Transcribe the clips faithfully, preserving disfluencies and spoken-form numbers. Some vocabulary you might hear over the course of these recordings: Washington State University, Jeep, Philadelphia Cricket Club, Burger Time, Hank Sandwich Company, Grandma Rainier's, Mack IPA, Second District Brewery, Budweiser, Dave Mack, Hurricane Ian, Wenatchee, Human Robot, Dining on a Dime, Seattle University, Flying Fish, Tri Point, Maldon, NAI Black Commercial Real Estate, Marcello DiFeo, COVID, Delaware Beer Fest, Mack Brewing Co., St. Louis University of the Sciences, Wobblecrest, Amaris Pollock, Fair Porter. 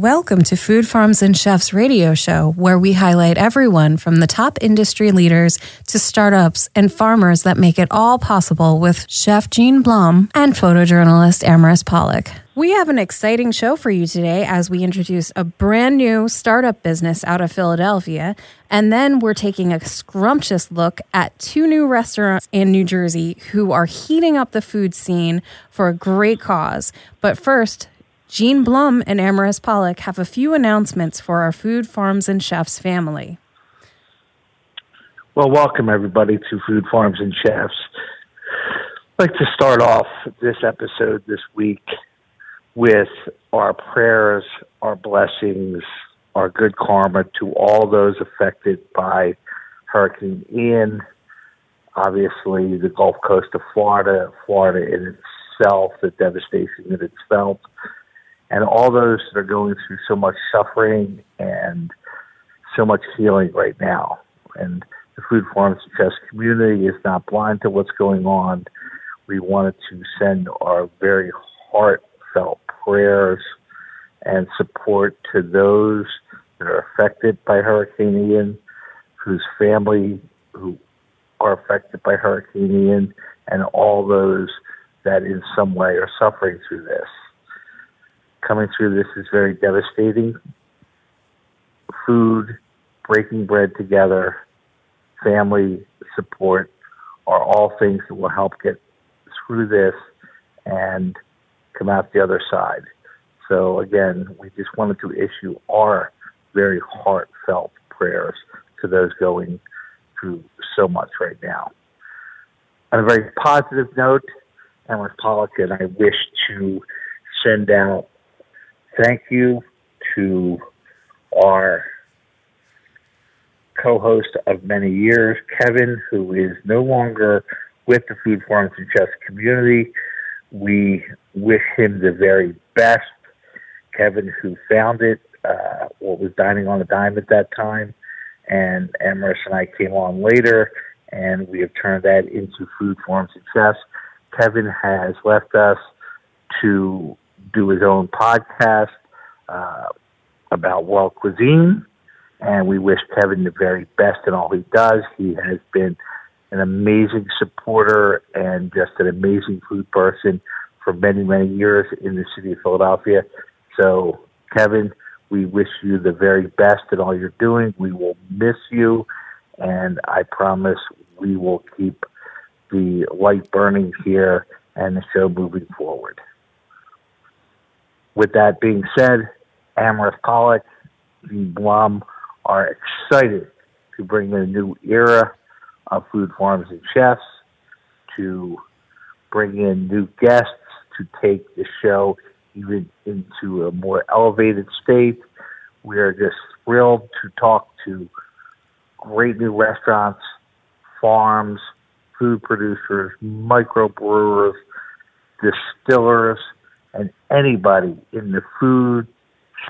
Welcome to Food Farms and Chefs radio show, where we highlight everyone from the top industry leaders to startups and farmers that make it all possible with Chef Jean Blum and photojournalist Amaris Pollock. We have an exciting show for you today as we introduce a brand new startup business out of Philadelphia, and then we're taking a scrumptious look at two new restaurants in New Jersey who are heating up the food scene for a great cause. But first, Jean Blum and Amaris Pollock have a few announcements for our Food Farms and Chefs family. Well, welcome everybody to Food Farms and Chefs. I'd like to start off this episode this week with our prayers, our blessings, our good karma to all those affected by Hurricane Ian. Obviously, the Gulf Coast of Florida, Florida in itself, the devastation that it's felt, and all those that are going through so much suffering and so much healing right now. And the Food Farms and Chefs community is not blind to what's going on. We wanted to send our very heartfelt prayers and support to those that are affected by Hurricane Ian, whose family who are affected by Hurricane Ian, and all those that in some way are suffering through this. Coming through this is very devastating. Food, breaking bread together, family support are all things that will help get through this and come out the other side. So again, we just wanted to issue our very heartfelt prayers to those going through so much right now. On a very positive note, Amaris Pollock and I wish to send out thank you to our co-host of many years, Kevin, who is no longer with the Food Farms and Chefs community. We wish him the very best. Kevin, who founded uh, what was Dining on a Dime at that time, and Amaris and I came on later, and we have turned that into Food Farms and Chefs. Kevin has left us to do his own podcast uh, about world cuisine, and we wish Kevin the very best in all he does. He has been an amazing supporter and just an amazing food person for many, many years in the city of Philadelphia. So, Kevin, we wish you the very best in all you're doing. We will miss you, and I promise we will keep the light burning here and the show moving forward. With that being said, Amaris Pollock and Blum are excited to bring in a new era of Food Farms and Chefs, to bring in new guests, to take the show even into a more elevated state. We are just thrilled to talk to great new restaurants, farms, food producers, microbrewers, distillers, and anybody in the food,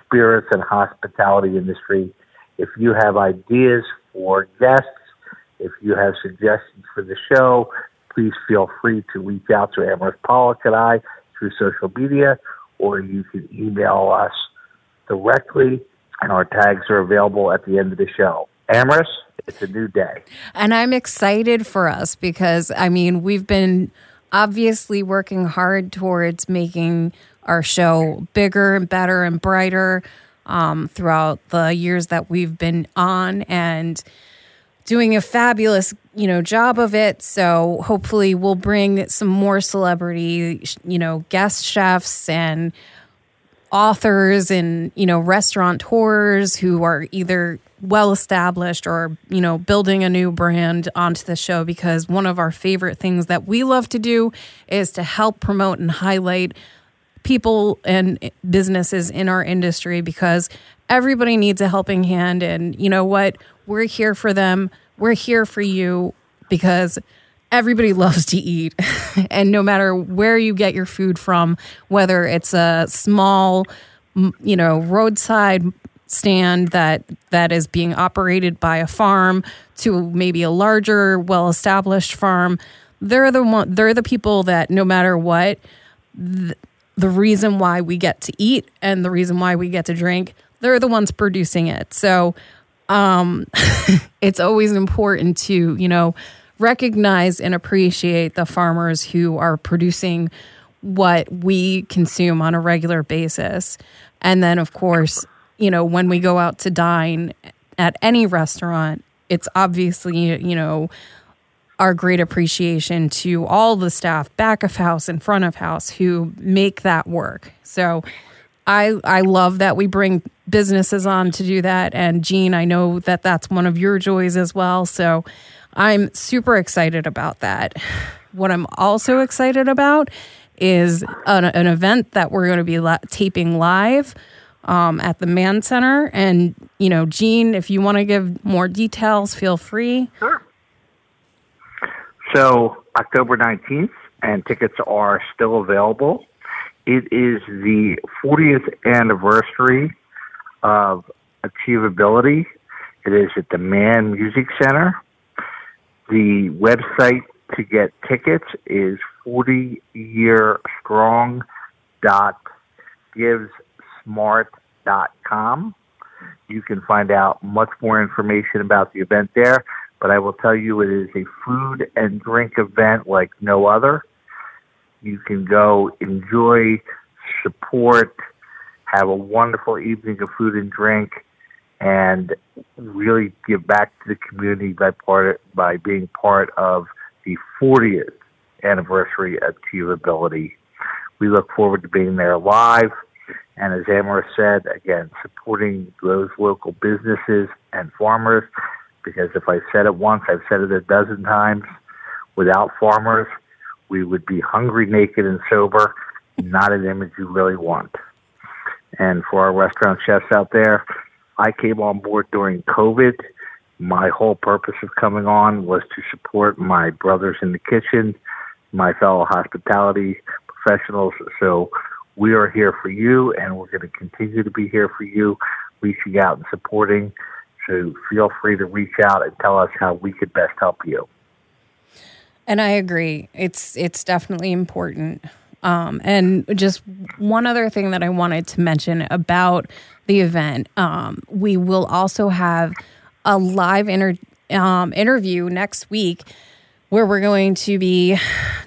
spirits, and hospitality industry. If you have ideas for guests, if you have suggestions for the show, please feel free to reach out to Amaris Pollock and I through social media, or you can email us directly, and our tags are available at the end of the show. Amaris, it's a new day. And I'm excited for us because, I mean, we've been obviously working hard towards making our show bigger and better and brighter um, throughout the years that we've been on and doing a fabulous, you know, job of it. So hopefully we'll bring some more celebrity, you know, guest chefs and authors and, you know, restaurateurs who are either well-established or, you know, building a new brand onto the show, because one of our favorite things that we love to do is to help promote and highlight people and businesses in our industry, because everybody needs a helping hand. And you know what? We're here for them. We're here for you, because everybody loves to eat. And no matter where you get your food from, whether it's a small, you know, roadside stand that that is being operated by a farm to maybe a larger, well-established farm, they're the one, they're the people that no matter what, th- the reason why we get to eat and the reason why we get to drink, they're the ones producing it. So um, it's always important to, you know, recognize and appreciate the farmers who are producing what we consume on a regular basis. And then, of course, you know, when we go out to dine at any restaurant, it's obviously, you know, our great appreciation to all the staff, back of house and front of house, who make that work. So I I love that we bring businesses on to do that. And Jean, I know that that's one of your joys as well. So I'm super excited about that. What I'm also excited about is an, an event that we're going to be la- taping live um, at the Mann Center. And, you know, Jean, if you want to give more details, feel free. Sure. So October nineteenth, and tickets are still available. It is the fortieth anniversary of Achievability. It is at the Mann Music Center. The website to get tickets is forty year strong dot gives smart dot com. You can find out much more information about the event there. But I will tell you, it is a food and drink event like no other. You can go enjoy, support, have a wonderful evening of food and drink, and really give back to the community by part by being part of the fortieth anniversary of Achievability. We look forward to being there live. And as Amaris said, again, supporting those local businesses and farmers. Because if I said it once, I've said it a dozen times. Without farmers, we would be hungry, naked, and sober. Not an image you really want. And for our restaurant chefs out there, I came on board during COVID. My whole purpose of coming on was to support my brothers in the kitchen, my fellow hospitality professionals. So we are here for you, and we're going to continue to be here for you, reaching out and supporting. So feel free to reach out and tell us how we could best help you. And I agree. It's it's definitely important. Um, and just one other thing that I wanted to mention about the event, um, we will also have a live inter- um, interview next week where we're going to be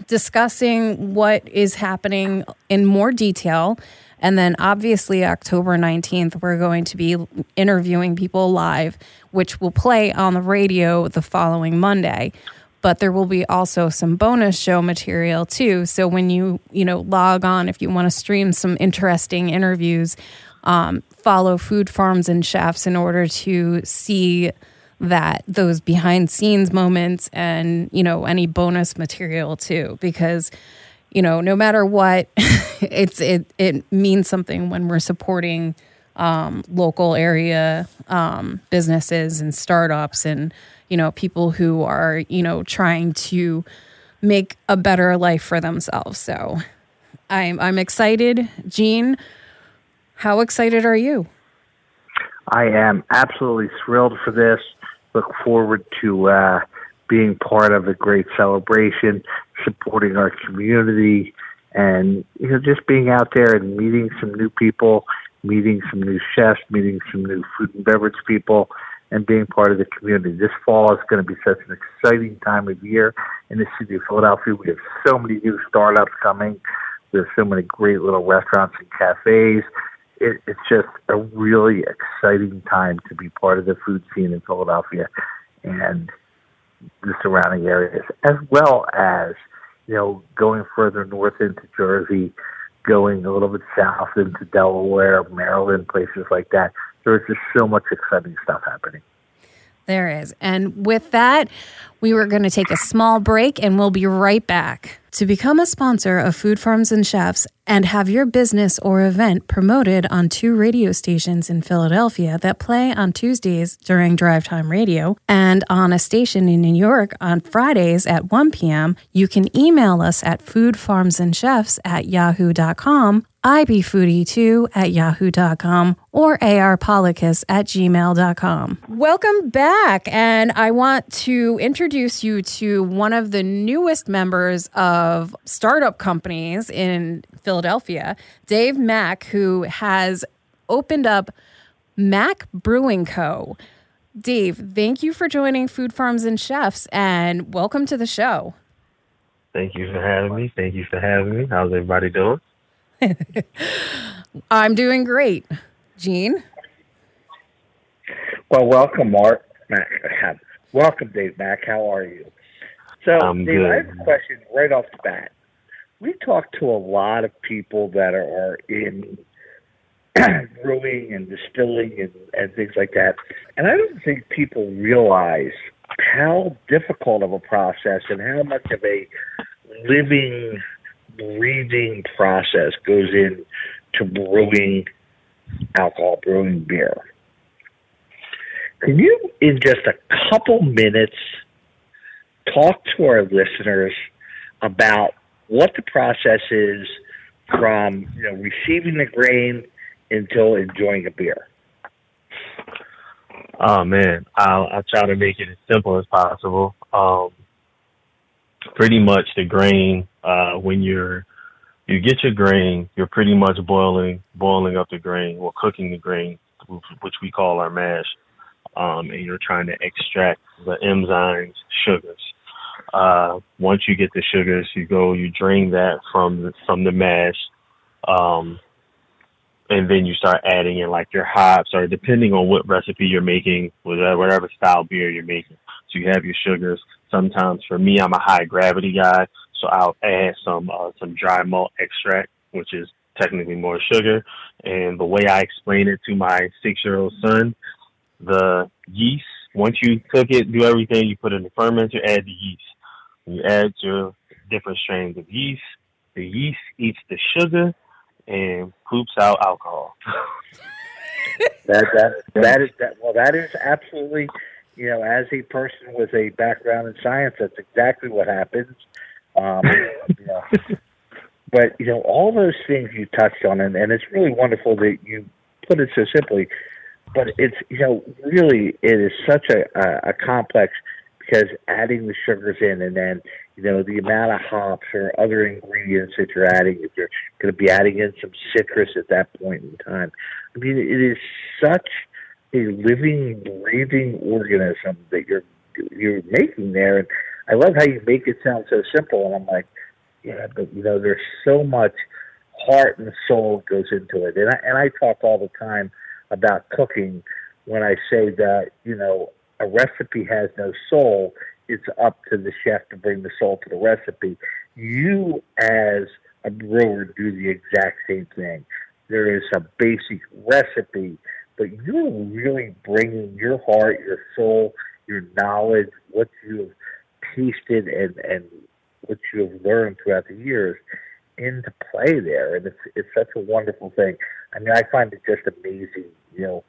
discussing what is happening in more detail. And then obviously October nineteenth, we're going to be interviewing people live, which will play on the radio the following Monday. But there will be also some bonus show material too. So when you, you know, log on, if you want to stream some interesting interviews, um, follow Food Farms and Chefs in order to see that those behind scenes moments and, you know, any bonus material too, because you know, no matter what, it's it it means something when we're supporting um, local area um, businesses and startups and, you know, people who are, you know, trying to make a better life for themselves. So I'm I'm excited. Jean, how excited are you? I am absolutely thrilled for this. Look forward to uh, being part of a great celebration, supporting our community, and, you know, just being out there and meeting some new people, meeting some new chefs, meeting some new food and beverage people, and being part of the community. This fall is going to be such an exciting time of year in the city of Philadelphia. We have so many new startups coming. We have so many great little restaurants and cafes. It, it's just a really exciting time to be part of the food scene in Philadelphia and the surrounding areas, as well as, you know, going further north into Jersey, going a little bit south into Delaware, Maryland, places like that. There's just so much exciting stuff happening. There is. And with that, we were going to take a small break and we'll be right back. To become a sponsor of Food Farms and Chefs and have your business or event promoted on two radio stations in Philadelphia that play on Tuesdays during drive time radio and on a station in New York on Fridays at one p.m., you can email us at foodfarmsandchefs at yahoo dot com, ibfoodie two at yahoo dot com, or arpolycus at gmail dot com. Welcome back, and I want to introduce introduce you to one of the newest members of startup companies in Philadelphia, Dave Mack, who has opened up Mack Brewing Co. Dave, thank you for joining Food Farms and Chefs, and welcome to the show. Thank you for having me. Thank you for having me. How's everybody doing? I'm doing great. Jean? Well, welcome, Mark. Welcome, Dave Mack. How are you? So, I'm Dave, good. I have a question right off the bat. We talk to a lot of people that are in brewing and distilling and, and things like that. And I don't think people realize how difficult of a process and how much of a living, breathing process goes into brewing alcohol, brewing beer. Can you, in just a couple minutes, talk to our listeners about what the process is from, you know, receiving the grain until enjoying a beer? Oh, man. I'll, I'll try to make it as simple as possible. Um, pretty much the grain, uh, when you're, you get your grain, you're pretty much boiling, boiling up the grain or cooking the grain, which we call our mash. Um, and you're trying to extract the enzymes, sugars. Uh, once you get the sugars, you go, you drain that from the, from the mash. Um, And then you start adding in like your hops, or depending on what recipe you're making, whatever style beer you're making. So you have your sugars. Sometimes for me, I'm a high gravity guy, so I'll add some uh, some dry malt extract, which is technically more sugar. And the way I explain it to my six-year-old son, the yeast, once you cook it, do everything, you put it in the fermenter, add the yeast. You add your different strains of yeast. The yeast eats the sugar and poops out alcohol. that that that is that. Well, that is absolutely, you know, as a person with a background in science, that's exactly what happens. Um, you know, but you know, all those things you touched on, and, and it's really wonderful that you put it so simply. But it's, you know, really it is such a, a, a complex, because adding the sugars in and then, you know, the amount of hops or other ingredients that you're adding, if you're going to be adding in some citrus at that point in time. I mean, it is such a living, breathing organism that you're you're making there. And I love how you make it sound so simple. And I'm like, yeah, but, you know, there's so much heart and soul goes into it. And I, and I talk all the time about cooking when I say that, you know, a recipe has no soul. It's up to the chef to bring the soul to the recipe. You, as a brewer, do the exact same thing. There is a basic recipe, but you're really bringing your heart, your soul, your knowledge, what you've tasted and, and what you've learned throughout the years into play there. And it's, it's such a wonderful thing. I mean, I find it just amazing, you know,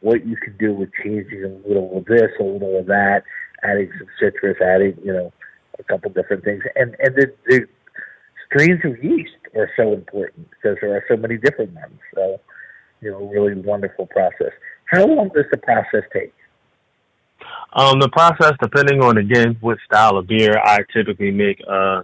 what you can do with changing a little of this, a little of that, adding some citrus, adding, you know, a couple different things. And and the, the strains of yeast are so important because there are so many different ones. So, you know, really wonderful process. How long does the process take? Um, the process, depending on, again, what style of beer, I typically make uh,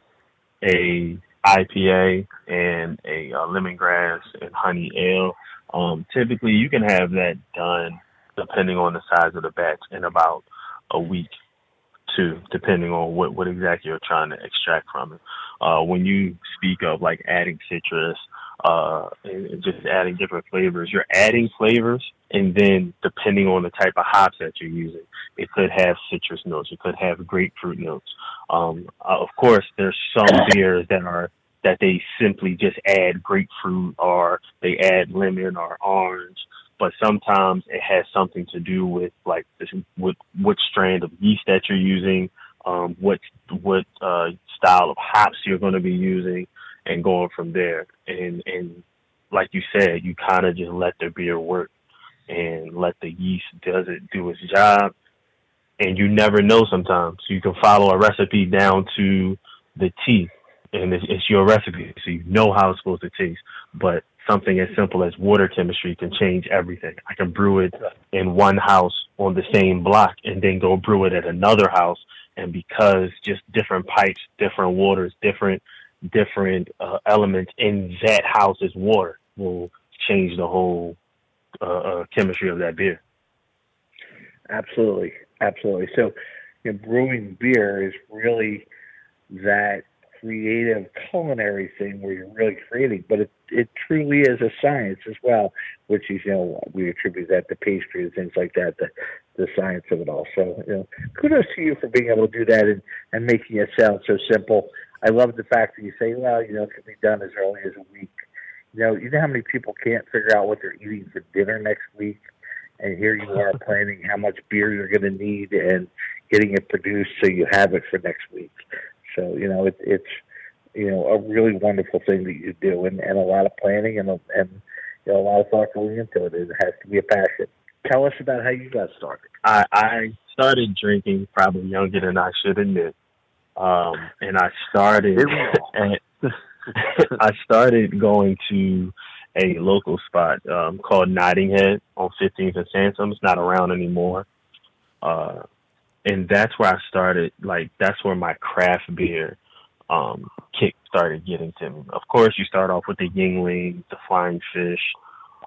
a I P A and a uh, lemongrass and honey ale. Um, typically, you can have that done, depending on the size of the batch, in about a week, two, depending on what, what exactly you're trying to extract from it. Uh, when you speak of like adding citrus uh, and just adding different flavors, you're adding flavors, and then depending on the type of hops that you're using, it could have citrus notes, it could have grapefruit notes. Um, uh, of course, there's some beers that are that they simply just add grapefruit, or they add lemon or orange, but sometimes it has something to do with like this, with what strand of yeast that you're using, um, what what uh, style of hops you're going to be using, and going from there. And and like you said, you kind of just let the beer work and let the yeast does it do its job. And you never know. Sometimes you can follow a recipe down to the T. And it's, it's your recipe, so you know how it's supposed to taste. But something as simple as water chemistry can change everything. I can brew it in one house on the same block and then go brew it at another house. And because just different pipes, different waters, different different uh, elements in that house's water will change the whole uh, uh, chemistry of that beer. Absolutely. Absolutely. So you know, brewing beer is really that creative culinary thing where you're really creating, but it, it truly is a science as well, which is, you know, we attribute that to pastry and things like that, the, the science of it all. So, you know, kudos to you for being able to do that and, and making it sound so simple. I love the fact that you say, well, you know, it can be done as early as a week. You know, you know how many people can't figure out what they're eating for dinner next week? And here you are planning how much beer you're going to need and getting it produced so you have it for next week. So, you know, it, it's, you know, a really wonderful thing that you do and, and a lot of planning and, a, and you know, a lot of thought going into it. It has to be a passion. Tell us about how you got started. I, I started drinking probably younger than I should admit. Um, and I started, at, I started going to a local spot um, called Nottinghead on fifteenth and Sansom. It's not around anymore. Uh, And that's where I started, like, that's where my craft beer um, kick started getting to me. Of course, you start off with the Yingling, the Flying Fish,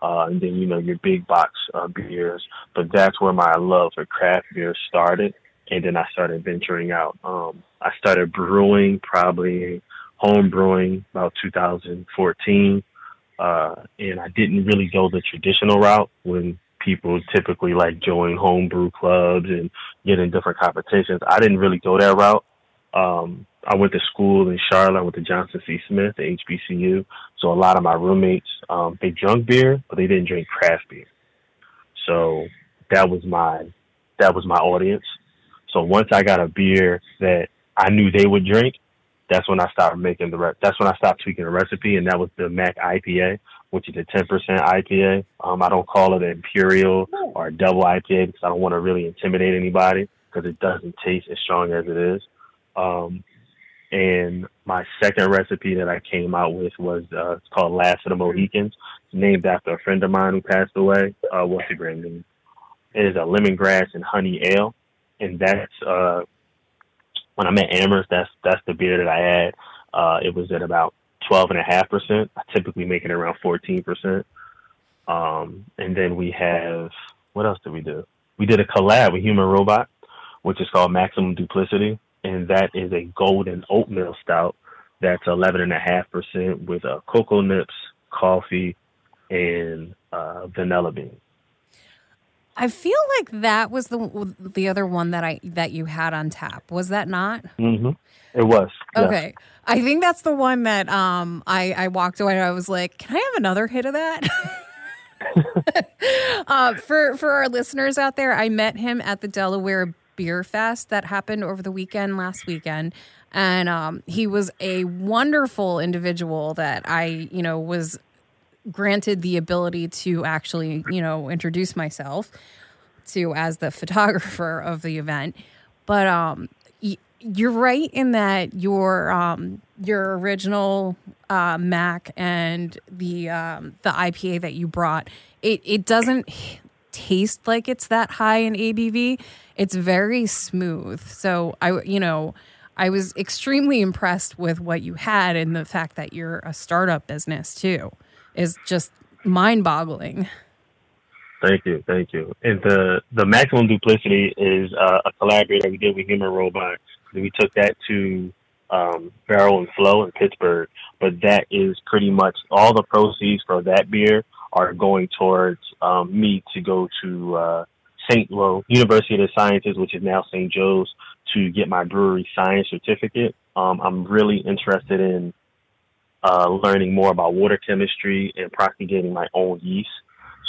uh, and then, you know, your big box uh, beers. But that's where my love for craft beer started. And then I started venturing out. Um, I started brewing, probably home brewing, about two thousand fourteen. Uh, and I didn't really go the traditional route when people typically like join homebrew clubs and get in different competitions. I didn't really go that route. Um, I went to school in Charlotte. I went to Johnson C. Smith, the H B C U. So a lot of my roommates, um, they drank beer, but they didn't drink craft beer. So that was my, that was my audience. So once I got a beer that I knew they would drink, that's when I started making the re- that's when I stopped tweaking the recipe, and that was the Mack I P A, which is a ten percent I P A. Um, I don't call it an imperial or a double I P A because I don't want to really intimidate anybody because it doesn't taste as strong as it is. Um, and my second recipe that I came out with was uh, it's called Last of the Mohicans. It's named after a friend of mine who passed away. Uh, what's the brand name? It is a lemongrass and honey ale, and that's uh. When I met Amaris, that's that's the beer that I had. Uh, it was at about twelve point five percent. I typically make it around fourteen percent. Um, and then we have, what else did we do? We did a collab with Human Robot, which is called Maximum Duplicity. And that is a golden oatmeal stout that's eleven point five percent with uh, cocoa nips, coffee, and uh, vanilla bean. I feel like that was the the other one that I that you had on tap. Was that not? Mm-hmm. It was. Okay. Yeah. I think that's the one that um, I, I walked away and I was like, can I have another hit of that? uh, for, for our listeners out there, I met him at the Delaware Beer Fest that happened over the weekend, last weekend. And um, he was a wonderful individual that I, you know, was granted the ability to actually, you know, introduce myself to as the photographer of the event. But um, y- you're right in that your um, your original uh, Mac and the um, the I P A that you brought, it, it doesn't taste like it's that high in A B V. It's very smooth. So, I you know, I was extremely impressed with what you had and the fact that you're a startup business, too. Is just mind-boggling. Thank you, thank you. And the, the Maximum Duplicity is uh, a collaboration that we did with Human Robots. We took that to um, Barrel and Flow in Pittsburgh, but that is pretty much all the proceeds for that beer are going towards um, me to go to uh, Saint Louis University of the Sciences, which is now Saint Joe's, to get my brewery science certificate. Um, I'm really interested in Uh, learning more about water chemistry and propagating my own yeast.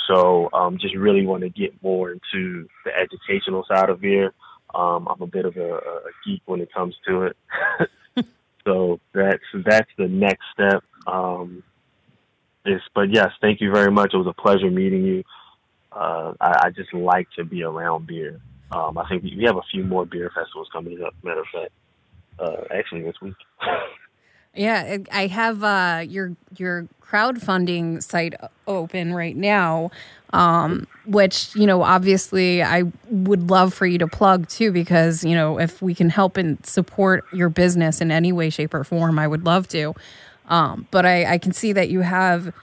So um, just really want to get more into the educational side of beer. Um, I'm a bit of a, a geek when it comes to it. So that's that's the next step. Um, is, but yes, thank you very much. It was a pleasure meeting you. Uh, I, I just like to be around beer. Um, I think we, we have a few more beer festivals coming up, matter of fact, uh, actually this week. Yeah, I have uh, your your crowdfunding site open right now, um, which, you know, obviously I would love for you to plug too, because, you know, if we can help and support your business in any way, shape, or form, I would love to. Um, but I, I can see that you have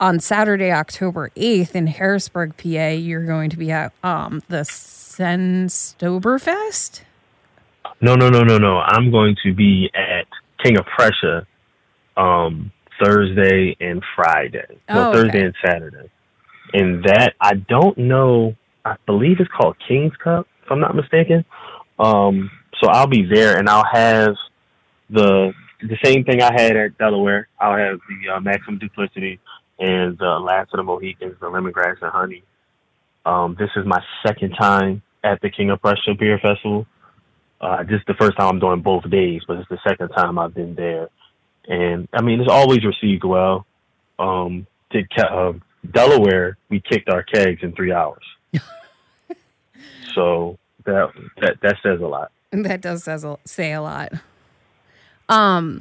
on Saturday, October eighth in Harrisburg, P A, you're going to be at um, the Senstoberfest? No, no, no, no, no. I'm going to be at King of Prussia um, Thursday and Friday. No, oh, okay. Thursday and Saturday. And that, I don't know, I believe it's called King's Cup, if I'm not mistaken. Um, so I'll be there, and I'll have the the same thing I had at Delaware. I'll have the uh, Maximum Duplicity and the Last of the Mohicans, the Lemongrass and Honey. Um, this is my second time at the King of Prussia Beer Festival. Uh, this is the first time I'm doing both days, but it's the second time I've been there. And, I mean, it's always received well. Um, to, uh, Delaware, we kicked our kegs in three hours. So that, that that says a lot. That does says a, say a lot. Um,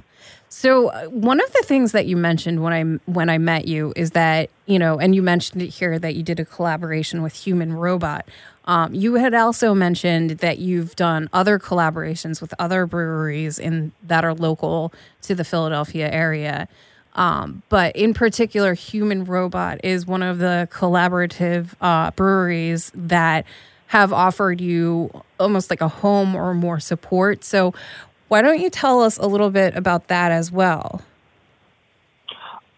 so one of the things that you mentioned when I when I met you is that, you know, and you mentioned it here that you did a collaboration with Human Robot. Um, you had also mentioned that you've done other collaborations with other breweries in that are local to the Philadelphia area. Um, but in particular, Human Robot is one of the collaborative uh, breweries that have offered you almost like a home or more support. So why don't you tell us a little bit about that as well?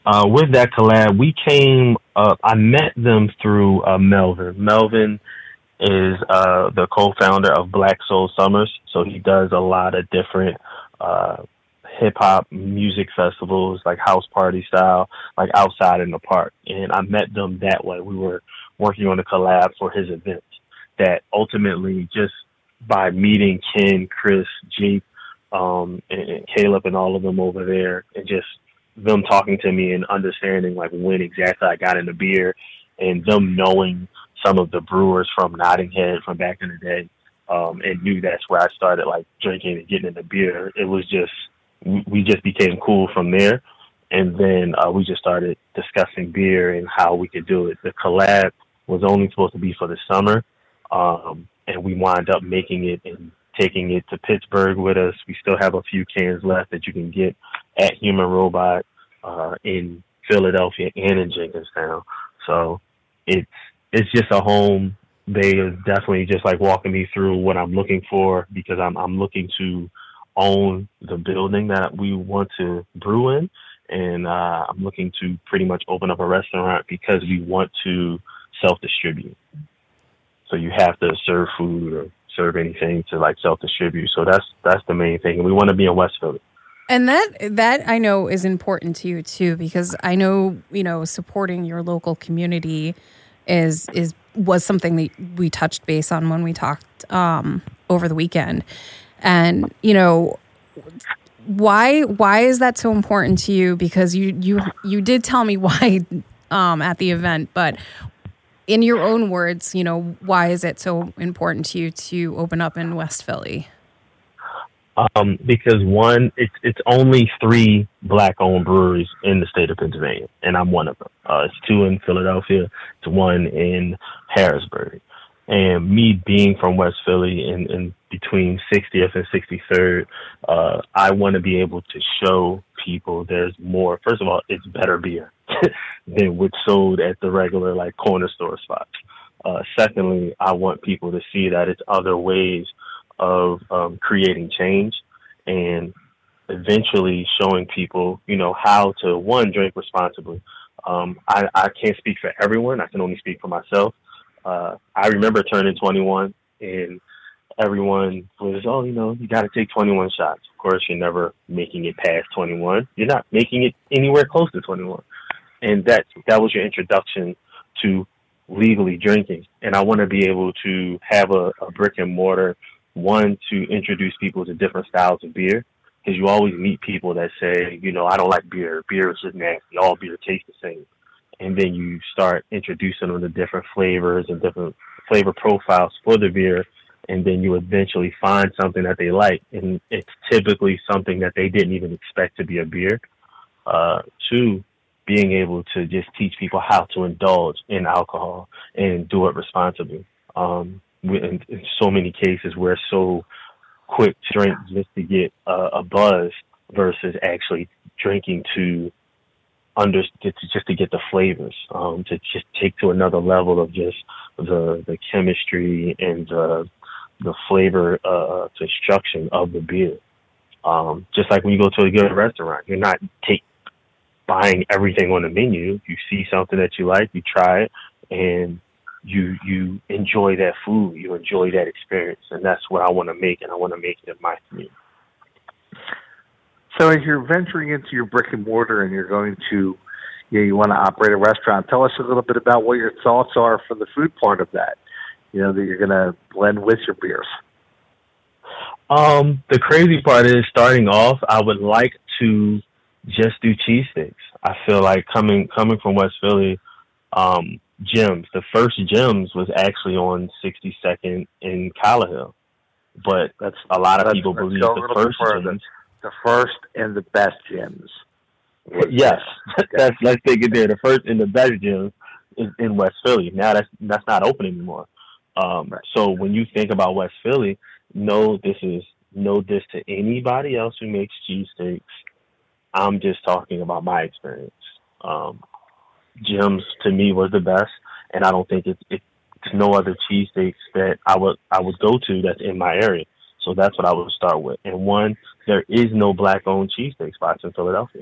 Uh, with that collab, we came up, I met them through uh, Melvin. Melvin is uh, the co-founder of Black Soul Summers. So he does a lot of different uh, hip-hop music festivals, like house party style, like outside in the park. And I met them that way. We were working on a collab for his event that ultimately, just by meeting Ken, Chris, Jeep, um, and, and Caleb and all of them over there, and just them talking to me and understanding like when exactly I got into beer, and them knowing some of the brewers from Nottinghead from back in the day, um, and knew that's where I started like drinking and getting into beer. It was just, we just became cool from there. And then uh, we just started discussing beer and how we could do it. The collab was only supposed to be for the summer. Um, and we wound up making it and taking it to Pittsburgh with us. We still have a few cans left that you can get at Human Robot uh, in Philadelphia and in Jenkinstown. So it's, It's just a home. They are definitely just like walking me through what I'm looking for, because I'm I'm looking to own the building that we want to brew in, and uh, I'm looking to pretty much open up a restaurant because we want to self-distribute. So you have to serve food or serve anything to like self-distribute. So that's that's the main thing. And we want to be in West Philly. And that that I know is important to you too, because I know, you know, supporting your local community is is was something that we touched base on when we talked um, over the weekend. And, you know, why why is that so important to you? Because you you, you did tell me why um, at the event, but in your own words, you know, why is it so important to you to open up in West Philly? Um, because one, it's it's only three black-owned breweries in the state of Pennsylvania, and I'm one of them. Uh, it's two in Philadelphia, it's one in Harrisburg. And me being from West Philly and, and between sixtieth and sixty-third, uh, I want to be able to show people there's more. First of all, it's better beer than what's sold at the regular like corner store spots. Uh, secondly, I want people to see that it's other ways of um, creating change and eventually showing people, you know, how to, one, drink responsibly. Um, I, I can't speak for everyone. I can only speak for myself. Uh, I remember turning twenty-one and everyone was, oh, you know, you got to take twenty-one shots. Of course, you're never making it past twenty-one. You're not making it anywhere close to twenty-one. And that that was your introduction to legally drinking. And I want to be able to have a, a brick and mortar, one, to introduce people to different styles of beer, because you always meet people that say, you know, I don't like beer. Beer is just nasty. All beer tastes the same. And then you start introducing them to different flavors and different flavor profiles for the beer. and then you eventually find something that they like. And it's typically something that they didn't even expect to be a beer. Uh, two, being able to just teach people how to indulge in alcohol and do it responsibly. Um, in, in so many cases, we're so quick to drink just to get uh, a buzz versus actually drinking to under to, just to get the flavors, um, to just take to another level of just the the chemistry and the the flavor uh, construction of the beer. Um, just like when you go to a good restaurant, you're not take buying everything on the menu. You see something that you like, you try it, and you you enjoy that food, you enjoy that experience, and that's what I want to make, and I want to make it in my community. So as you're venturing into your brick and mortar and you're going to, you know, you want to operate a restaurant, tell us a little bit about what your thoughts are for the food part of that, you know, that you're going to blend with your beers. Um, the crazy part is starting off, I would like to just do cheesesteaks. I feel like coming coming from West Philly, um, Jim's, the first Jim's was actually on sixty-second in Callahill. But that's a lot of people believe the first Jim's. The first and the best gyms. Yes, okay. that's let's take it there. The first and the best gyms is in West Philly. Now that's that's not open anymore. Um, right. So when you think about West Philly, know this is know this to anybody else who makes cheesesteaks. I'm just talking about my experience. Um, gyms to me was the best, and I don't think it's, it's no other cheesesteaks that I would I would go to that's in my area. So that's what I would start with. And one, there is no black-owned cheesesteak spots in Philadelphia.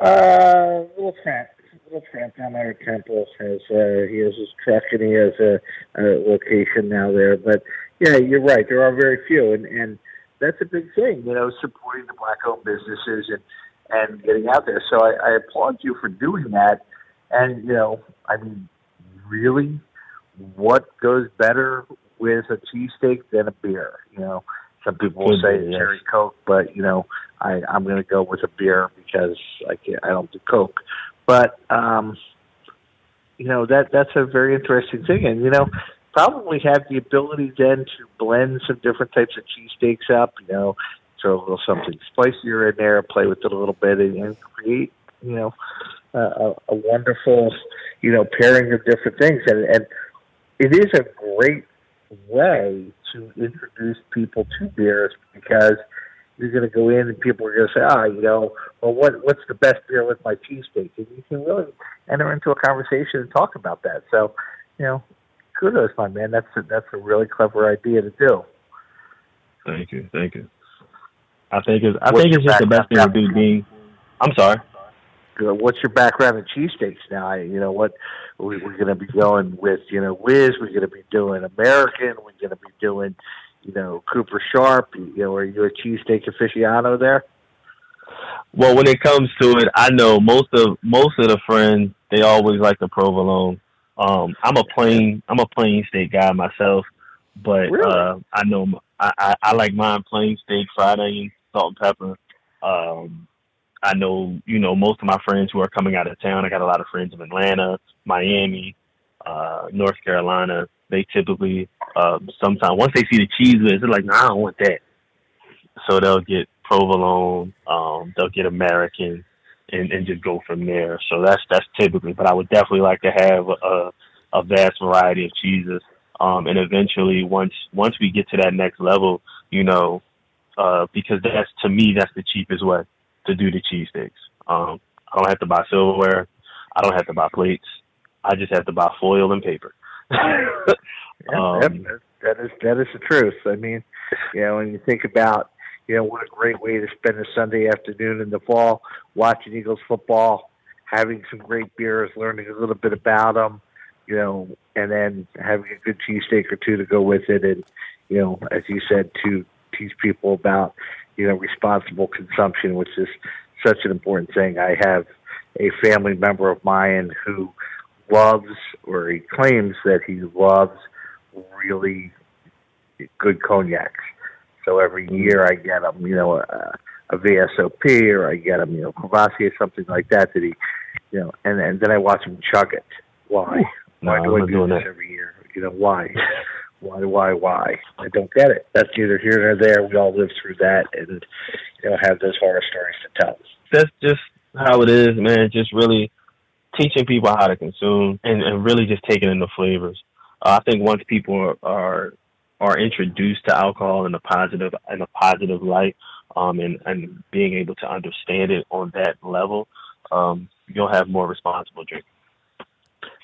Uh, little Tramp, little Tramp down there at Temple has uh, he has his truck and he has a, a location now there. But yeah, you're right. There are very few, and, and that's a big thing, you know, supporting the black-owned businesses and and getting out there. So I, I applaud you for doing that. And you know, I mean, really, what goes better with a cheesesteak than a beer? You know, some people will say cherry Coke, but you know, I, I'm going to go with a beer because I can't, I don't do Coke. But um, you know, that that's a very interesting thing, and you know, probably have the ability then to blend some different types of cheesesteaks up. You know, throw a little something spicier in there, play with it a little bit, and, and create, you know, uh, a, a wonderful, you know, pairing of different things, and and it is a great way to introduce people to beers, because you're going to go in and people are going to say, ah, oh, you know, well, what what's the best beer with my cheesesteak? And you can really enter into a conversation and talk about that. So, you know, kudos, my man. That's a, that's a really clever idea to do. Thank you, thank you. I think it's I what's think it's just the best thing to do. Being, I'm sorry. What's your background in cheesesteaks now? I, you know, what we, we're going to be going with, you know, Whiz, we're going to be doing American, we're going to be doing, you know, Cooper Sharp. You know, are you a cheesesteak aficionado there? Well, when it comes to it, I know most of most of the friends, they always like the provolone. Um, I'm a plain I'm a plain steak guy myself, but really? uh, I know I, I, I like mine plain steak, fried onion, salt and pepper. Um, I know, you know, most of my friends who are coming out of town. I got a lot of friends in Atlanta, Miami, uh, North Carolina. They typically, uh, sometimes once they see the cheese whiz, they're like, "Nah, I don't want that." So they'll get provolone, um, they'll get American, and, and just go from there. So that's that's typically. But I would definitely like to have a, a vast variety of cheeses, um, and eventually, once once we get to that next level, you know, uh, because that's to me that's the cheapest way to do the cheesesteaks. Um, I don't have to buy silverware. I don't have to buy plates. I just have to buy foil and paper. yeah, um, that, that is that is the truth. I mean, you know, when you think about, you know, what a great way to spend a Sunday afternoon in the fall watching Eagles football, having some great beers, learning a little bit about them, you know, and then having a good cheesesteak or two to go with it, and you know, as you said, to teach people about, you know, responsible consumption, which is such an important thing. I have a family member of mine who loves, or he claims that he loves, really good cognacs. So every year I get him, you know, a, a V S O P, or I get him, you know, Courvoisier, something like that, that he, you know, and, and then I watch him chug it. Why? Why no, do I do this that. every year? You know, why? Why, why, why? I don't get it. That's neither here nor there. We all live through that and, you know, have those horror stories to tell. That's just how it is, man. Just really teaching people how to consume and, and really just taking in the flavors. Uh, I think once people are, are are introduced to alcohol in a positive in a positive light, um, and, and being able to understand it on that level, um, you'll have more responsible drinking.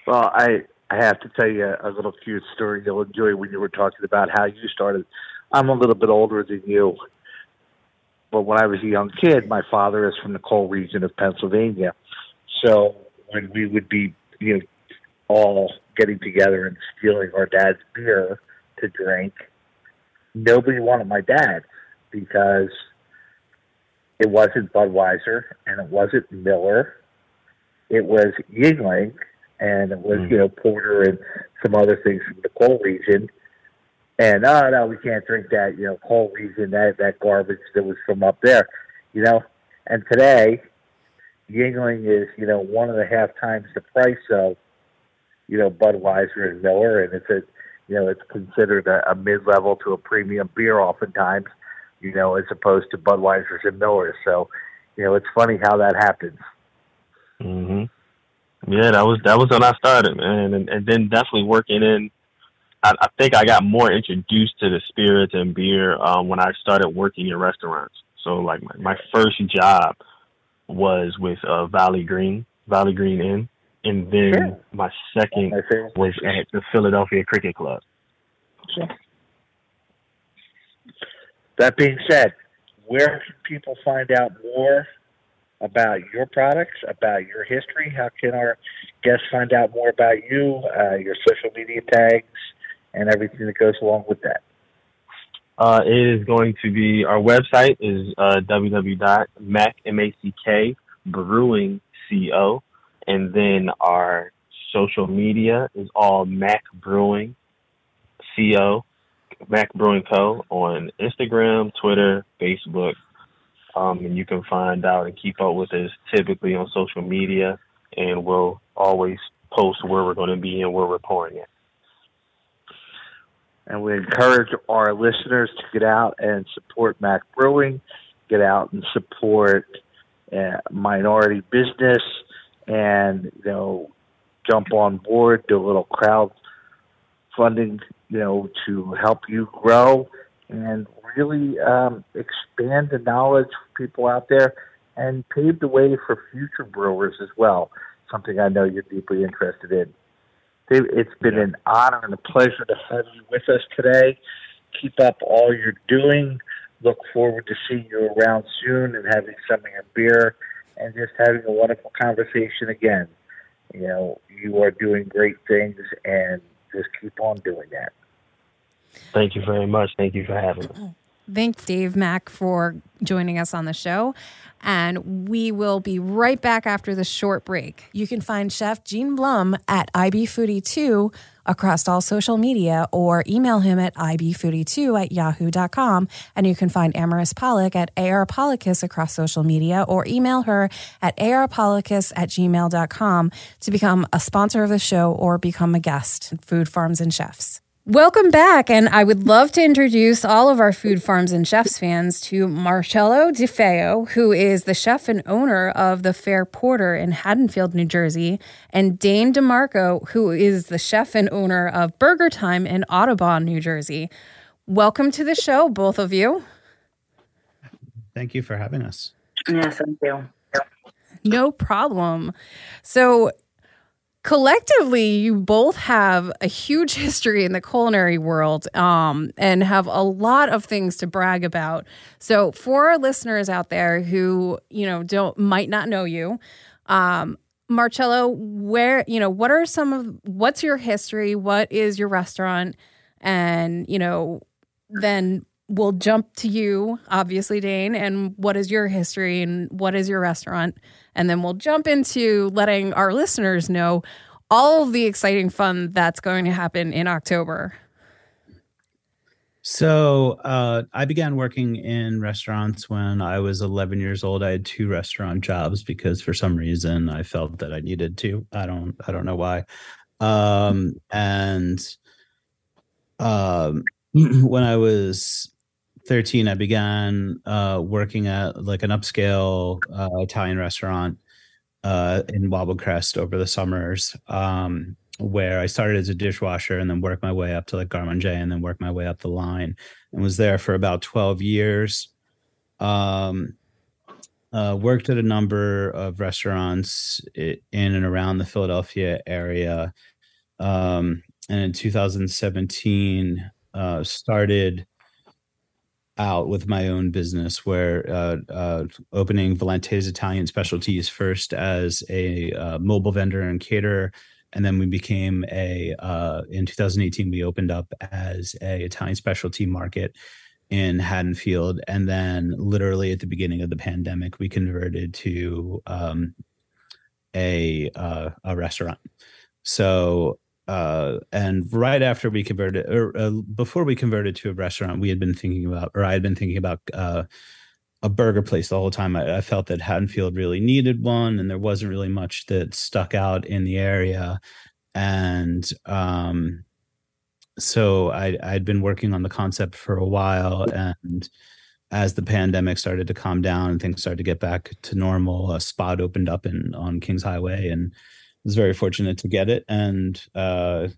Well, I I have to tell you a little cute story you'll enjoy when you were talking about how you started. I'm a little bit older than you, but when I was a young kid, my father is from the coal region of Pennsylvania. So when we would be, you know, all getting together and stealing our dad's beer to drink, nobody wanted my dad because it wasn't Budweiser and it wasn't Miller. It was Yingling. And it was, mm. you know, porter and some other things from the coal region. And, oh, no, we can't drink that, you know, coal region, that, that garbage that was from up there, you know. And today, Yingling is, you know, one and a half times the price of, you know, Budweiser and Miller. And it's, a, you know, it's considered a, a mid-level to a premium beer oftentimes, you know, as opposed to Budweiser's and Miller's. So, you know, it's funny how that happens. Mm-hmm. Yeah, that was that was when I started, man, and, and then definitely working in. I, I think I got more introduced to the spirits and beer um, when I started working in restaurants. So, like my, my first job was with uh, Valley Green, Valley Green Inn, and then sure. my second sure. was at the Philadelphia Cricket Club. Sure. That being said, where can people find out more about your products, about your history? How can our guests find out more about you, uh, your social media tags, and everything that goes along with that? Uh, it is going to be, our website is uh, w w w dot mack brewing co, and then our social media is all Mack Brewing Co, Mack Brewing Co on Instagram, Twitter, Facebook. Um, and you can find out and keep up with us typically on social media, and we'll always post where we're going to be and where we're pouring it. And we encourage our listeners to get out and support Mack Brewing, get out and support uh, minority business, and, you know, jump on board, do a little crowdfunding, you know, to help you grow and really um, expand the knowledge for people out there and pave the way for future brewers as well, something I know you're deeply interested in. Dave, it's been yeah. an honor and a pleasure to have you with us today. Keep up all you're doing. Look forward to seeing you around soon and having some of your beer and just having a wonderful conversation again. You know, you are doing great things, and just keep on doing that. Thank you very much. Thank you for having me. Thanks, Dave Mack, for joining us on the show. And we will be right back after the short break. You can find Chef Jean Blum at I B Foodie two across all social media, or email him at I B Foodie two at yahoo dot com. And you can find Amaris Pollock at arpollicus across social media, or email her at arpollicus at gmail dot com to become a sponsor of the show or become a guest at Food Farms and Chefs. Welcome back, and I would love to introduce all of our Food Farms and Chefs fans to Marcello DiFeo, who is the chef and owner of the Fair Porter in Haddonfield, New Jersey, and Dane DeMarco, who is the chef and owner of Burger Time in Audubon, New Jersey. Welcome to the show, both of you. Thank you for having us. Yeah, thank you. No problem. So, collectively, you both have a huge history in the culinary world um, and have a lot of things to brag about. So for our listeners out there who, you know, don't might not know you, um, Marcello, where, you know, what are some of what's your history? What is your restaurant? And, you know, then we'll jump to you, obviously, Dane, and what is your history and what is your restaurant? And then we'll jump into letting our listeners know all of the exciting fun that's going to happen in October. So uh, I began working in restaurants when I was eleven years old. I had two restaurant jobs because for some reason I felt that I needed to. I don't I don't know why. Um, and um, when I was thirteen, I began uh, working at like an upscale uh, Italian restaurant uh, in Wobblecrest over the summers, um, where I started as a dishwasher and then worked my way up to like garde-manger and then worked my way up the line, and was there for about twelve years. Um, uh, worked at a number of restaurants in and around the Philadelphia area. Um, and in two thousand seventeen, uh, started out with my own business, where uh, uh, opening Valente's Italian Specialties first as a uh, mobile vendor and caterer. And then we became a, uh, in two thousand eighteen, we opened up as a Italian specialty market in Haddonfield. And then literally at the beginning of the pandemic, we converted to um, a, uh, a restaurant. So, uh, and right after we converted, or uh, before we converted to a restaurant, we had been thinking about, or I had been thinking about uh, a burger place the whole time. I, I felt that Haddonfield really needed one, and there wasn't really much that stuck out in the area. And um, so I, I'd been working on the concept for a while, and as the pandemic started to calm down and things started to get back to normal, a spot opened up in on Kings Highway, and I was very fortunate to get it. And uh,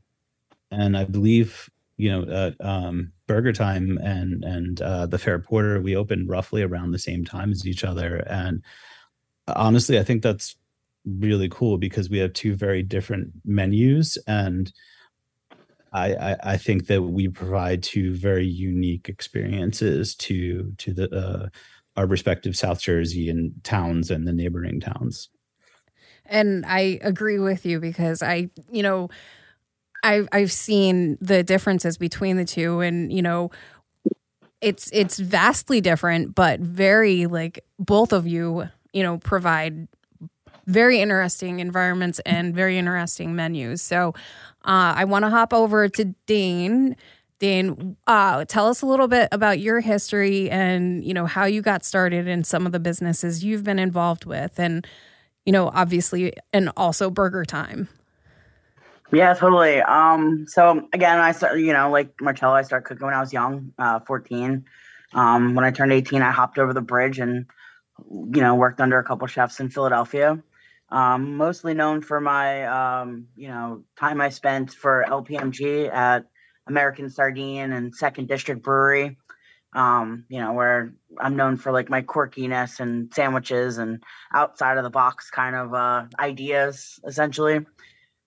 and I believe, you know, uh, um, Burger Time and and uh, the Fair Porter, we opened roughly around the same time as each other. And honestly, I think that's really cool because we have two very different menus, and I, I, I think that we provide two very unique experiences to to the uh, our respective South Jersey and towns and the neighboring towns. And I agree with you because I, you know, I've, I've seen the differences between the two, and, you know, it's, it's vastly different, but very like both of you, you know, provide very interesting environments and very interesting menus. So uh, I want to hop over to Dane. Dane, uh, tell us a little bit about your history and, you know, how you got started in some of the businesses you've been involved with, and, you know, obviously, and also Burger Time. Yeah, totally. Um, so again, I started, you know, like Marcello, I started cooking when I was young, uh, fourteen. Um, when I turned eighteen, I hopped over the bridge and, you know, worked under a couple chefs in Philadelphia. Um, mostly known for my, um, you know, time I spent for L P M G at American Sardine and Second District Brewery. Um, you know, where I'm known for like my quirkiness and sandwiches and outside of the box kind of uh, ideas, essentially.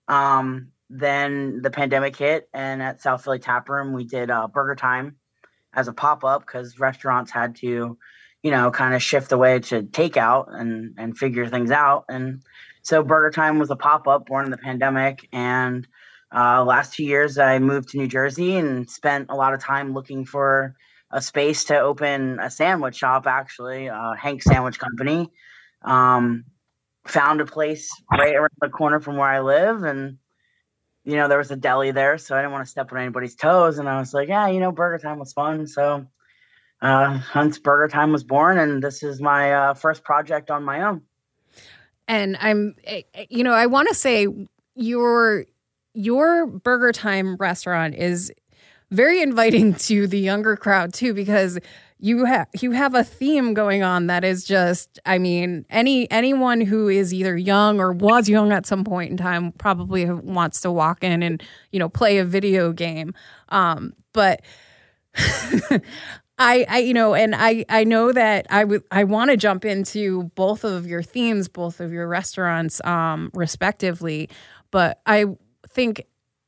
Um, then the pandemic hit, and at South Philly Tap Room, we did uh, Burger Time as a pop-up because restaurants had to, you know, kind of shift away to takeout and, and figure things out. And so Burger Time was a pop-up born in the pandemic. And uh, last two years, I moved to New Jersey and spent a lot of time looking for a space to open a sandwich shop, actually, uh, Hank Sandwich Company. Um, found a place right around the corner from where I live. And, you know, there was a deli there, so I didn't want to step on anybody's toes. And I was like, yeah, you know, Burger Time was fun. So uh, hence Burger Time was born. And this is my uh, first project on my own. And I'm, you know, I want to say your, your Burger Time restaurant is very inviting to the younger crowd too, because you have you have a theme going on that is just, I mean, any anyone who is either young or was young at some point in time probably wants to walk in and, you know, play a video game. Um, but I, I, you know, and I, I know that I would I want to jump into both of your themes, both of your restaurants, um, respectively, but I think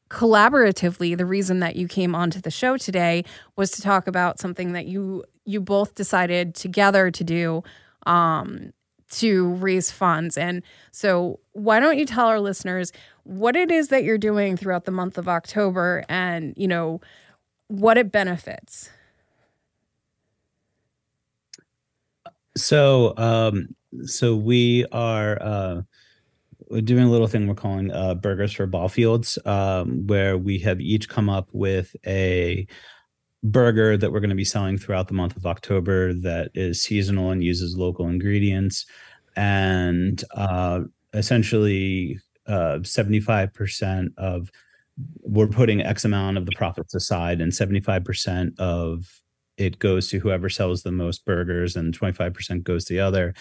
collaboratively, the reason that you came onto the show today was to talk about something that you you both decided together to do um, to raise funds. And so why don't you tell our listeners what it is that you're doing throughout the month of October and, you know, what it benefits? So, um, so we are... Uh... We're doing a little thing we're calling uh, Burgers for Ball Fields, um, where we have each come up with a burger that we're going to be selling throughout the month of October that is seasonal and uses local ingredients. And uh, essentially uh, seventy-five percent of we're putting X amount of the profits aside, and seventy-five percent of it goes to whoever sells the most burgers, and twenty-five percent goes to the other.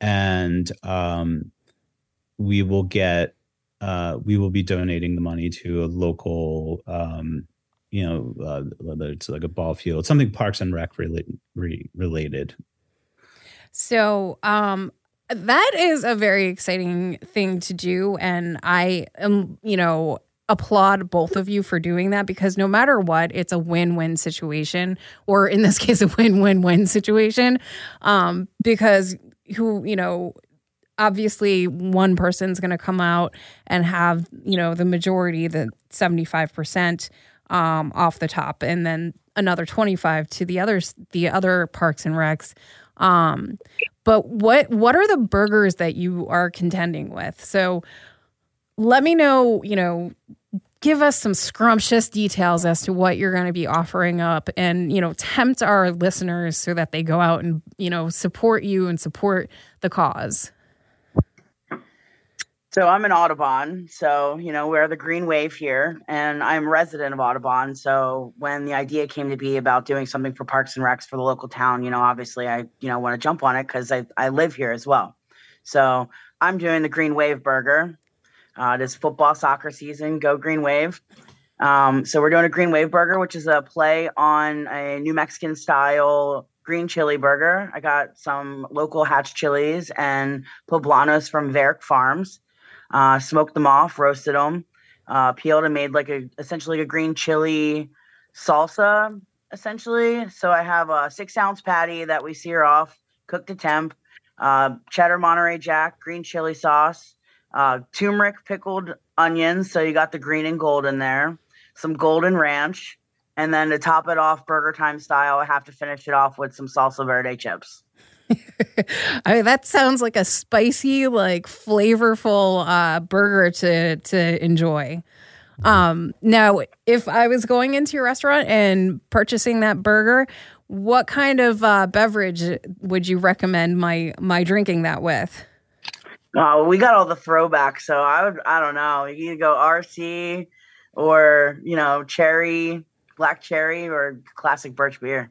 And um, we will get, uh, we will be donating the money to a local, um, you know, uh, whether it's like a ball field, something Parks and Rec related. Re- related. So um, that is a very exciting thing to do. And I am, you know, applaud both of you for doing that, because no matter what, it's a win-win situation, or in this case, a win-win-win situation, um, because who, you know, obviously one person's going to come out and have, you know, the majority, the seventy-five percent um, off the top, and then another twenty-five to the others, the other Parks and Recs. Um, but what, what are the burgers that you are contending with? So let me know, you know, give us some scrumptious details as to what you're going to be offering up, and, you know, tempt our listeners so that they go out and, you know, support you and support the cause. So I'm in Audubon. So, you know, we're the Green Wave here, and I'm resident of Audubon. So when the idea came to be about doing something for Parks and Recs for the local town, you know, obviously I, you know, want to jump on it because I, I live here as well. So I'm doing the Green Wave burger. Uh, it is football, soccer season. Go Green Wave. Um, so we're doing a Green Wave burger, which is a play on a New Mexican style green chili burger. I got some local hatch chilies and poblanos from Varick Farms. Uh, smoked them off, roasted them, uh, peeled, and made like a essentially a green chili salsa, essentially. So I have a six ounce patty that we sear off, cooked to temp, uh, cheddar Monterey Jack, green chili sauce, uh, turmeric pickled onions. So you got the green and gold in there, some golden ranch. And then to top it off, Burger Time style, I have to finish it off with some salsa verde chips. I mean, that sounds like a spicy, like flavorful uh, burger to to enjoy. Um, now, if I was going into your restaurant and purchasing that burger, what kind of uh, beverage would you recommend my my drinking that with? Uh, we got all the throwbacks, so I would I don't know. You can go R C or, you know, cherry. Black cherry or classic birch beer.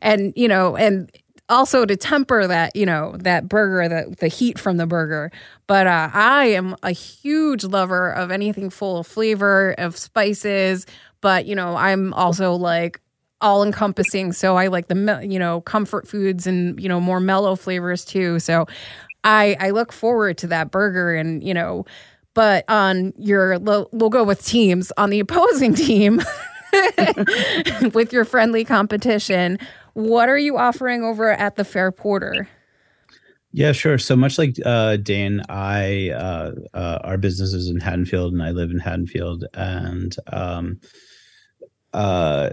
And, you know, and also to temper that, you know, that burger, the, the heat from the burger. But uh, I am a huge lover of anything full of flavor, of spices. But, you know, I'm also like all encompassing. So I like the, you know, comfort foods and, you know, more mellow flavors too. So I, I look forward to that burger and, you know, but on your, we'll go with teams, on the opposing team with your friendly competition, what are you offering over at the Fair Porter? Yeah, sure. So much like uh, Dane, I uh, uh, our business is in Haddonfield, and I live in Haddonfield, and um, uh,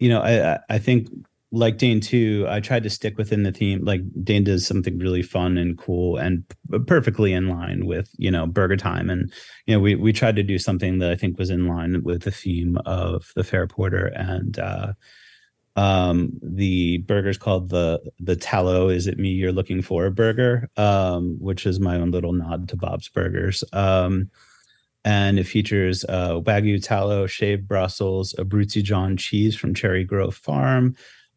you know, I I think. Like Dane too, I tried to stick within the theme. Like Dane does something really fun and cool and p- perfectly in line with, you know, Burger Time. And, you know, we we tried to do something that I think was in line with the theme of the Fair Porter. And uh, um, the burger's called the the Tallow, Is It Me You're Looking For? Burger, um, which is my own little nod to Bob's Burgers. Um, and it features uh, Wagyu tallow, shaved Brussels, Abruzzi John cheese from Cherry Grove Farm,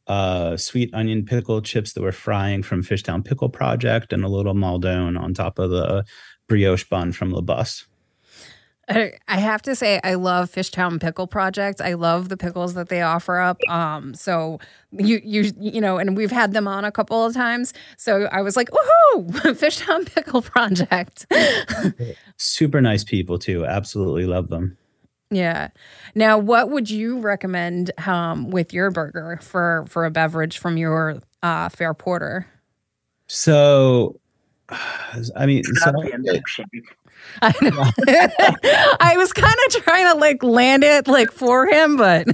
Uh, sweet onion pickle chips that we're frying from Fishtown Pickle Project, and a little Maldon on top of the brioche bun from La Bus. I have to say, I love Fishtown Pickle Project. I love the pickles that they offer up. Um, so you, you, you know, and we've had them on a couple of times. So I was like, woohoo, Fishtown Pickle Project. Super nice people too. Absolutely love them. Yeah. Now, what would you recommend um, with your burger for, for a beverage from your uh, Fair Porter? So, I mean, so I, I, I was kind of trying to like land it like for him, but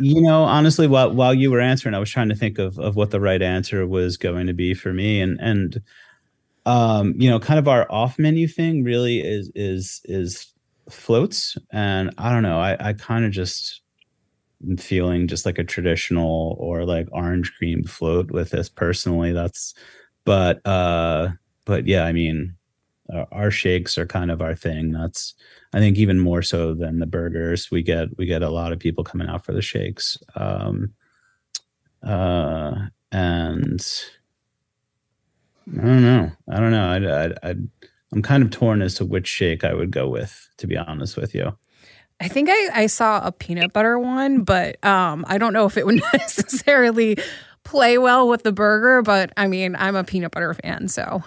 you know, honestly, while while you were answering, I was trying to think of of what the right answer was going to be for me, and and um, you know, kind of our off menu thing really is is is. floats, and I don't know, I, I kind of just am feeling just like a traditional or like orange cream float with this personally. That's, but, uh, but yeah, I mean, uh, our shakes are kind of our thing. That's, I think, even more so than the burgers. We get we get a lot of people coming out for the shakes. Um, uh, and I don't know. I don't know. I I I'm kind of torn as to which shake I would go with, to be honest with you. I think I, I saw a peanut butter one, but um, I don't know if it would necessarily play well with the burger. But I mean, I'm a peanut butter fan, so.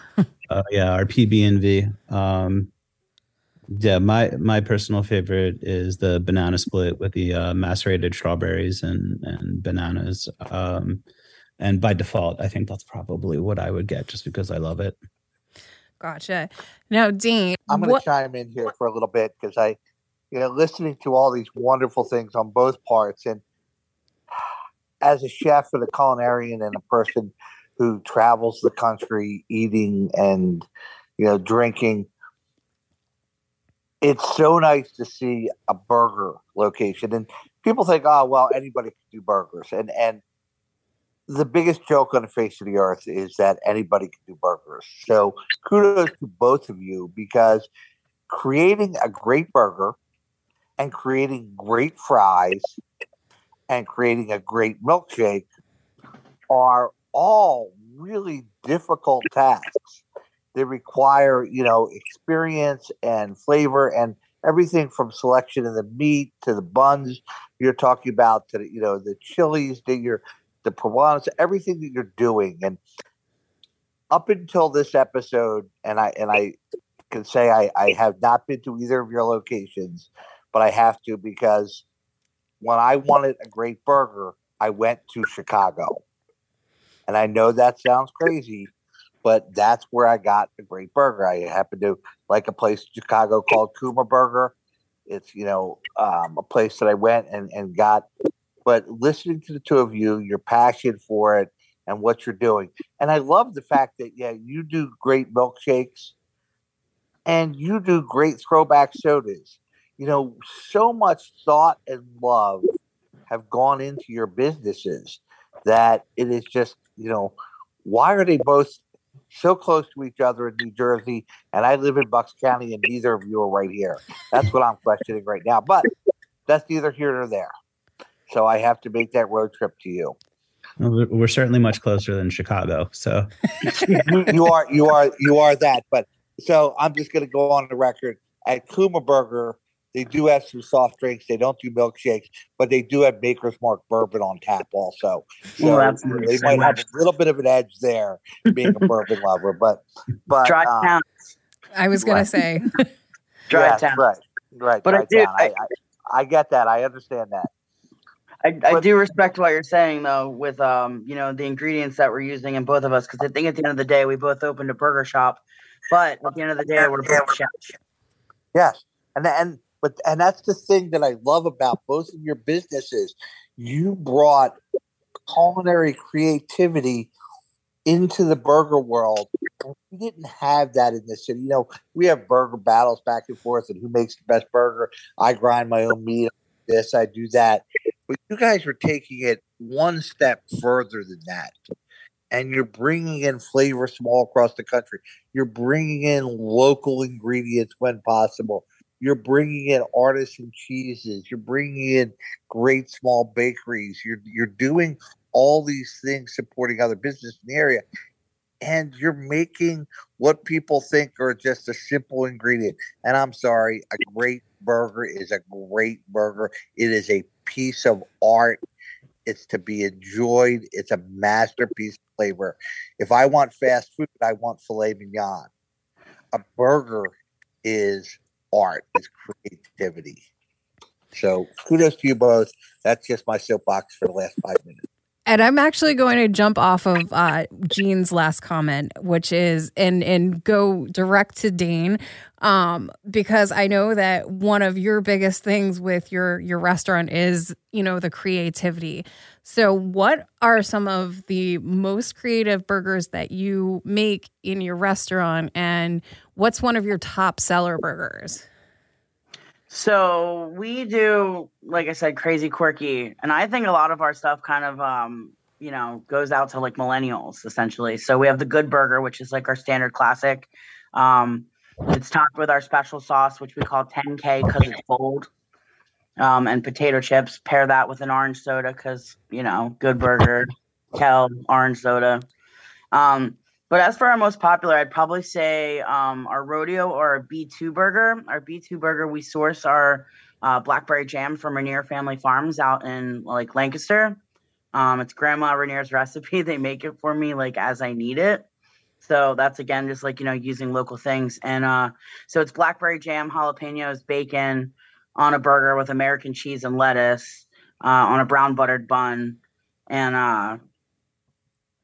uh, yeah, our P B and V. Um, yeah, my my personal favorite is the banana split with the uh, macerated strawberries and and bananas. Um, and by default, I think that's probably what I would get, just because I love it. Gotcha. Now, Dean, I'm going to chime in here for a little bit because I. You know, listening to all these wonderful things on both parts, and as a chef and a culinarian and a person who travels the country eating and, you know, drinking, it's so nice to see a burger location. And people think, oh, well, anybody can do burgers. And and the biggest joke on the face of the earth is that anybody can do burgers. So kudos to both of you, because creating a great burger and creating great fries and creating a great milkshake are all really difficult tasks. They require, you know, experience and flavor and everything from selection of the meat to the buns you're talking about to, the, you know, the chilies that you're, the provolone, everything that you're doing. And up until this episode, and I, and I can say I, I have not been to either of your locations, but I have to, because when I wanted a great burger, I went to Chicago. And I know that sounds crazy, but that's where I got a great burger. I happen to like a place in Chicago called Kuma Burger. It's, you know, um, a place that I went and, and got. But listening to the two of you, your passion for it and what you're doing. And I love the fact that, yeah, you do great milkshakes and you do great throwback sodas. You know, so much thought and love have gone into your businesses that it is just, you know, why are they both so close to each other in New Jersey? And I live in Bucks County and neither of you are right here. That's what I'm questioning right now. But that's neither here nor there. So I have to make that road trip to you. We're certainly much closer than Chicago. So you are, you are, you are that. But so I'm just going to go on the record at Kuma Burger. They do have some soft drinks. They don't do milkshakes, but they do have Maker's Mark bourbon on tap also. So well, they so might much. have a little bit of an edge there, being a bourbon lover. But, but dry um, town. I was going right. to say dry yeah, town. Right, right. But I, do, I, I I get that. I understand that. I, but, I do respect what you're saying, though, with um, you know, the ingredients that we're using in both of us, because I think at the end of the day, we both opened a burger shop, but at the end of the day, we're both chefs. Yes, and and. But and that's the thing that I love about both of your businesses. You brought culinary creativity into the burger world. We didn't have that in this city. You know, we have burger battles back and forth and who makes the best burger. I grind my own meat. This, I do that. But you guys are taking it one step further than that. And you're bringing in flavors from all across the country. You're bringing in local ingredients when possible. You're bringing in artisan cheeses. You're bringing in great small bakeries. You're you're doing all these things, supporting other business in the area, and you're making what people think are just a simple ingredient. And I'm sorry, a great burger is a great burger. It is a piece of art. It's to be enjoyed. It's a masterpiece of flavor. If I want fast food, I want filet mignon. A burger is art, is creativity. So kudos to you both. That's just my soapbox for the last five minutes. And I'm actually going to jump off of uh, Jean's last comment, which is, and and go direct to Dane, um, because I know that one of your biggest things with your your restaurant is, you know, the creativity. So what are some of the most creative burgers that you make in your restaurant, and what's one of your top seller burgers? So we do, like I said, crazy quirky. And I think a lot of our stuff kind of, um, you know, goes out to like millennials, essentially. So we have the Good Burger, which is like our standard classic. Um, It's topped with our special sauce, which we call ten K because it's bold, um, and potato chips. Pair that with an orange soda because, you know, good burger, kale, orange soda. Um, but as for our most popular, I'd probably say um, our rodeo or our B two burger. Our B two burger, we source our uh, blackberry jam from Rainier Family Farms out in, like, Lancaster. Um, it's Grandma Rainier's recipe. They make it for me, like, as I need it. So that's, again, just like, you know, using local things. And uh, so it's blackberry jam, jalapenos, bacon on a burger with American cheese and lettuce uh, on a brown buttered bun. And uh,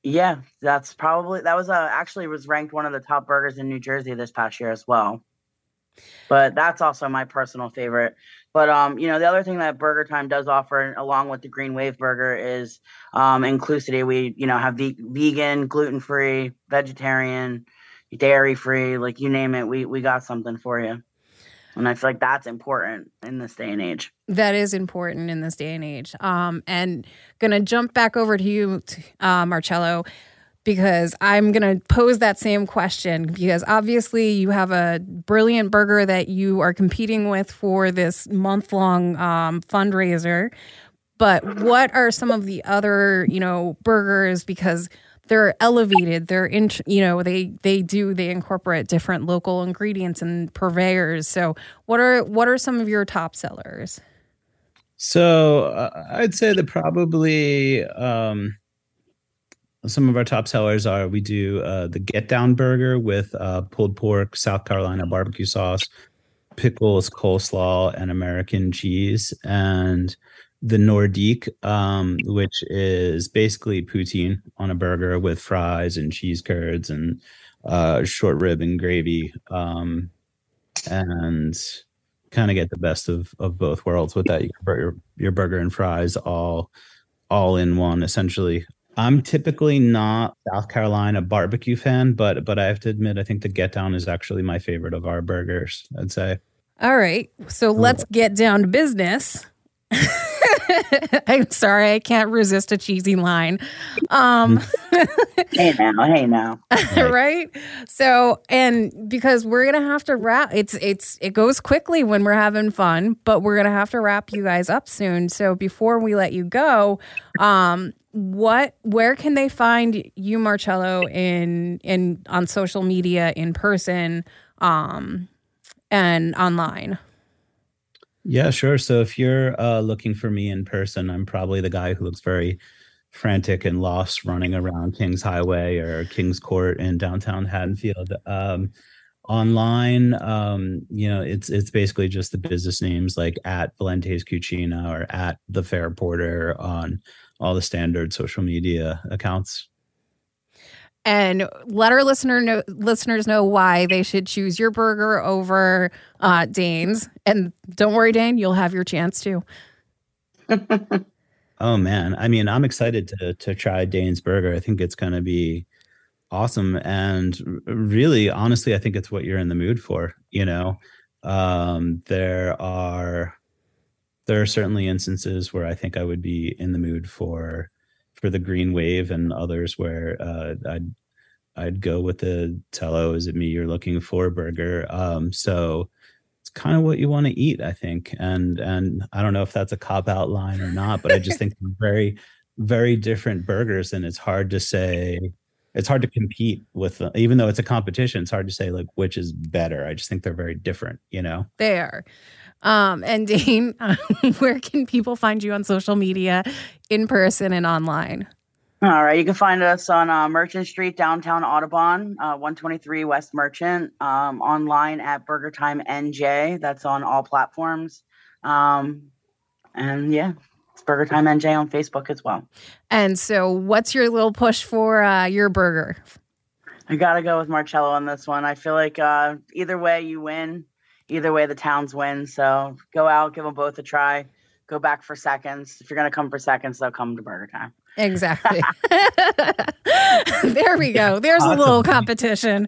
yeah, that's probably, that was uh, actually was ranked one of the top burgers in New Jersey this past year as well. But that's also my personal favorite. But, um, you know, the other thing that Burger Time does offer, along with the Green Wave Burger, is um, inclusivity. We, you know, have ve- vegan, gluten-free, vegetarian, dairy-free, like, you name it. We, we got something for you. And I feel like that's important in this day and age. That is important in this day and age. Um, and going to jump back over to you, uh, Marcello, because I'm going to pose that same question, because obviously you have a brilliant burger that you are competing with for this month-long um, fundraiser. But what are some of the other, you know, burgers? Because they're elevated, they're, in, you know, they they do, they incorporate different local ingredients and purveyors. So what are what are some of your top sellers? So uh, I'd say that probably... Um... some of our top sellers are, we do uh, the Get Down Burger with uh, pulled pork, South Carolina barbecue sauce, pickles, coleslaw, and American cheese. And the Nordique, um, which is basically poutine on a burger with fries and cheese curds and uh, short rib and gravy. Um, and kind of get the best of, of both worlds with that. You can put your, your burger and fries all, all in one, essentially. I'm typically not South Carolina barbecue fan, but but I have to admit, I think the Get Down is actually my favorite of our burgers, I'd say. All right. So let's get down to business. I'm sorry. I can't resist a cheesy line. Um, hey now, hey now. Right? So, and because we're going to have to wrap, it's it's it goes quickly when we're having fun, but we're going to have to wrap you guys up soon. So before we let you go, um, What? Where can they find you, Marcello, in in on social media, in person, um, and online? Yeah, sure. So if you're uh, looking for me in person, I'm probably the guy who looks very frantic and lost running around Kings Highway or Kings Court in downtown Haddonfield. Um, online, um, you know, it's it's basically just the business names, like at Valentes Cucina or at the Fair Porter on all the standard social media accounts. And let our listener know, listeners know why they should choose your burger over uh, Dane's. And don't worry, Dane, you'll have your chance too. Oh, man. I mean, I'm excited to to try Dane's burger. I think it's going to be awesome. And really, honestly, I think it's what you're in the mood for. You know, um, there are... There are certainly instances where I think I would be in the mood for for the Green Wave, and others where uh, I'd I'd go with the Tello, is it me you're looking for burger. Um, so it's kind of what you want to eat, I think. And and I don't know if that's a cop-out line or not, but I just think very, very different burgers. And it's hard to say, it's hard to compete with, uh, even though it's a competition, it's hard to say like which is better. I just think they're very different, you know? They are. Um, and Dane, um, where can people find you on social media, in person and online? All right. You can find us on uh, Merchant Street, downtown Audubon, uh, one twenty-three West Merchant, um, online at Burger Time N J. That's on all platforms. Um, and yeah, it's Burger Time N J on Facebook as well. And so what's your little push for uh, your burger? I got to go with Marcello on this one. I feel like uh, either way you win. Either way, the towns win. So go out, give them both a try. Go back for seconds. If you're going to come for seconds, they'll come to Burger Time. Exactly. There we go. There's awesome. A little competition.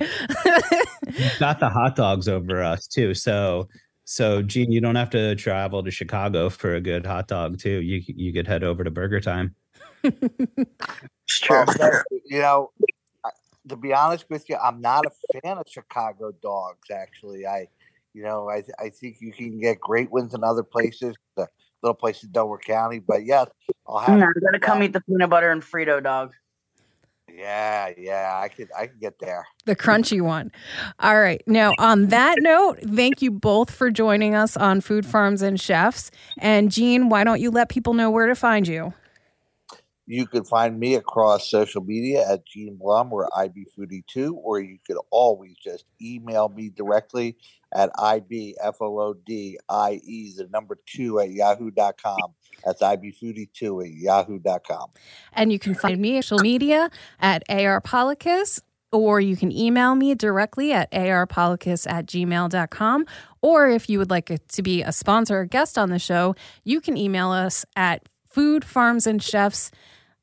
You've got the hot dogs over us, too. So, so Gene, you don't have to travel to Chicago for a good hot dog, too. You you could head over to Burger Time. Sure. Well, you know, to be honest with you, I'm not a fan of Chicago dogs, actually. I, you know, I I think you can get great ones in other places, the little place in Delaware County. But yes, I'll have. No, you gotta come eat the peanut butter and Frito dog. Yeah, yeah, I could, I could get there. The crunchy one. All right. Now, on that note, thank you both for joining us on Food Farms and Chefs. And Jean, why don't you let people know where to find you? You can find me across social media at Jean Blum or I B Foodie two, or you could always just email me directly at I B F O O D I E, the number two at yahoo dot com. That's I B Foodie two at yahoo dot com. And you can find me on social media at arpolycus, or you can email me directly at arpolycus at gmail dot com. Or if you would like it to be a sponsor or guest on the show, you can email us at foodfarmsandchefs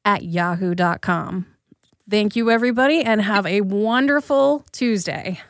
at yahoo dot com. Thank you, everybody, and have a wonderful Tuesday.